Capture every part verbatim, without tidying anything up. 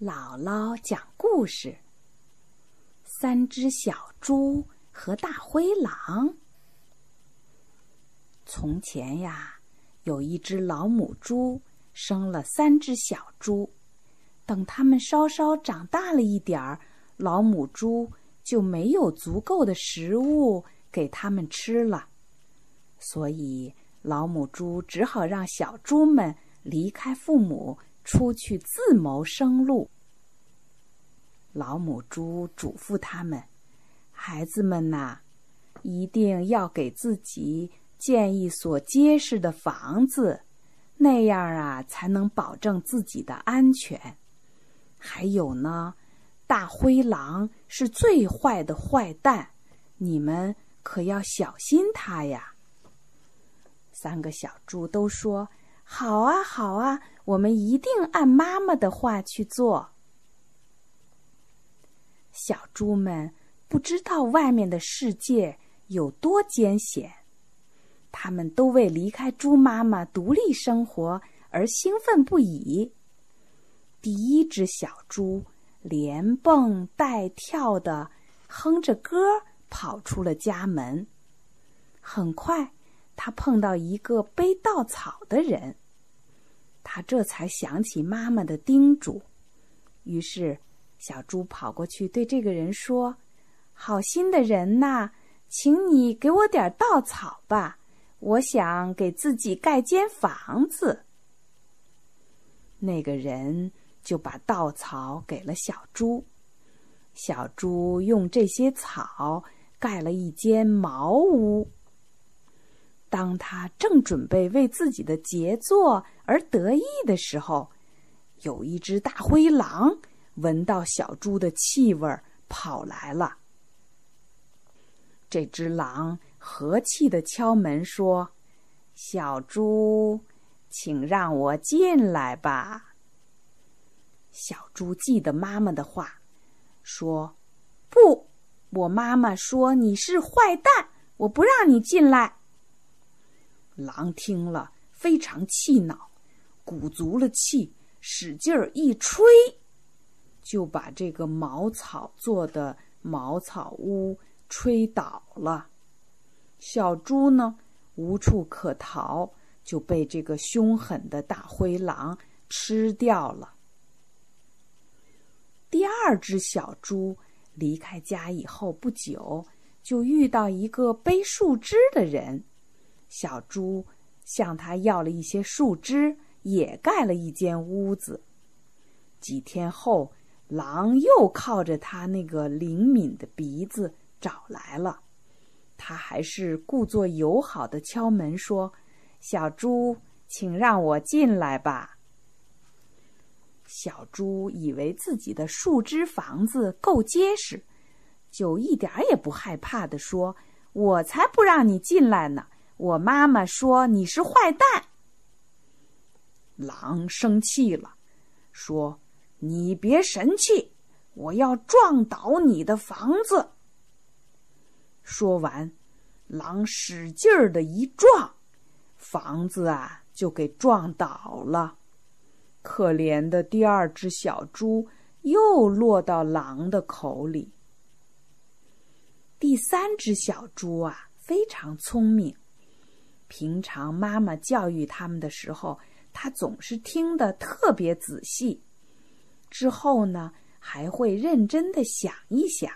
姥姥讲故事：三只小猪和大灰狼。从前呀，有一只老母猪生了三只小猪，等它们稍稍长大了一点儿，老母猪就没有足够的食物给它们吃了，所以老母猪只好让小猪们离开父母，出去自谋生路。老母猪嘱咐他们：孩子们呐，一定要给自己建一所结实的房子，那样啊才能保证自己的安全。还有呢，大灰狼是最坏的坏蛋，你们可要小心它呀。三个小猪都说：好啊好啊，我们一定按妈妈的话去做。小猪们不知道外面的世界有多艰险，他们都为离开猪妈妈独立生活而兴奋不已。第一只小猪连蹦带跳的，哼着歌跑出了家门。很快，他碰到一个背稻草的人，他这才想起妈妈的叮嘱。于是小猪跑过去对这个人说：好心的人呐，请你给我点稻草吧，我想给自己盖间房子。那个人就把稻草给了小猪，小猪用这些草盖了一间茅屋。当他正准备为自己的杰作而得意的时候，有一只大灰狼闻到小猪的气味跑来了。这只狼和气地敲门说：小猪，请让我进来吧。小猪记得妈妈的话，说：不，我妈妈说你是坏蛋，我不让你进来。狼听了非常气恼，鼓足了气，使劲儿一吹，就把这个茅草做的茅草屋吹倒了。小猪呢，无处可逃，就被这个凶狠的大灰狼吃掉了。第二只小猪离开家以后不久，就遇到一个背树枝的人，小猪向他要了一些树枝，也盖了一间屋子。几天后，狼又靠着他那个灵敏的鼻子找来了，他还是故作友好的敲门说：小猪，请让我进来吧。小猪以为自己的树枝房子够结实，就一点也不害怕地说：我才不让你进来呢，我妈妈说你是坏蛋。狼生气了，说：你别神气，我要撞倒你的房子。说完，狼使劲儿的一撞，房子啊就给撞倒了。可怜的第二只小猪又落到狼的口里。第三只小猪啊非常聪明，平常妈妈教育他们的时候，他总是听得特别仔细，之后呢还会认真地想一想。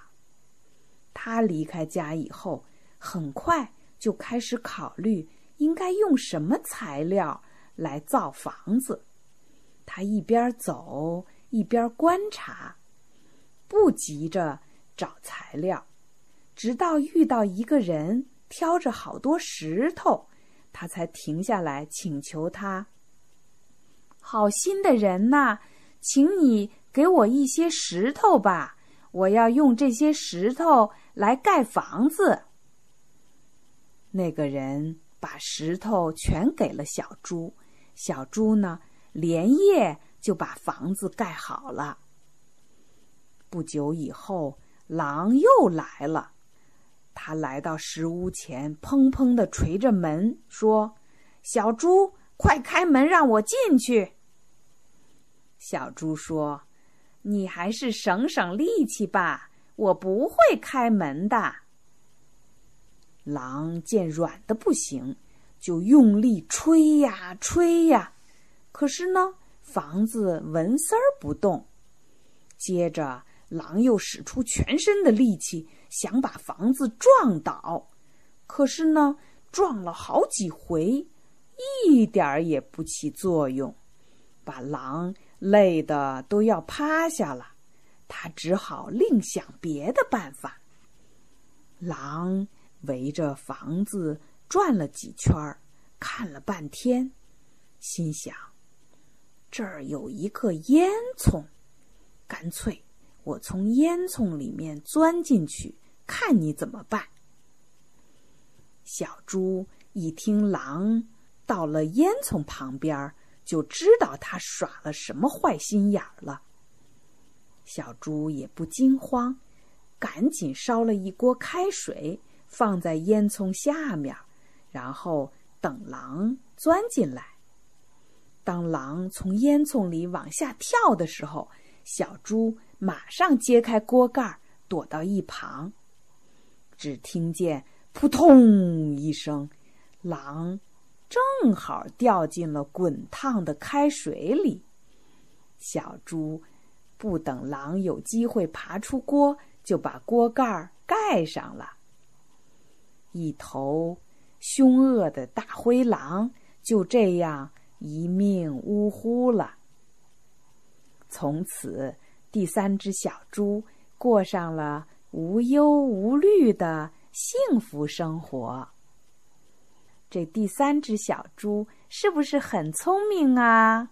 他离开家以后，很快就开始考虑应该用什么材料来造房子。他一边走一边观察，不急着找材料，直到遇到一个人挑着好多石头，他才停下来请求他：好心的人呐，请你给我一些石头吧，我要用这些石头来盖房子。那个人把石头全给了小猪，小猪呢，连夜就把房子盖好了。不久以后，狼又来了，他来到石屋前，砰砰地捶着门，说：小猪，快开门让我进去。小猪说：你还是省省力气吧，我不会开门的。”狼见软的不行，就用力吹呀吹呀，可是呢，房子纹丝儿不动。接着狼又使出全身的力气，想把房子撞倒，可是呢，撞了好几回，一点儿也不起作用，把狼累得都要趴下了。他只好另想别的办法。狼围着房子转了几圈，看了半天，心想，这儿有一个烟囱，干脆我从烟囱里面钻进去，看你怎么办。小猪一听狼到了烟囱旁边，就知道他耍了什么坏心眼了。小猪也不惊慌，赶紧烧了一锅开水放在烟囱下面，然后等狼钻进来。当狼从烟囱里往下跳的时候，小猪马上揭开锅盖躲到一旁。只听见扑通一声，狼正好掉进了滚烫的开水里。小猪不等狼有机会爬出锅，就把锅盖盖上了。一头凶恶的大灰狼就这样一命呜呼了。从此，第三只小猪过上了无忧无虑的幸福生活。这第三只小猪是不是很聪明啊？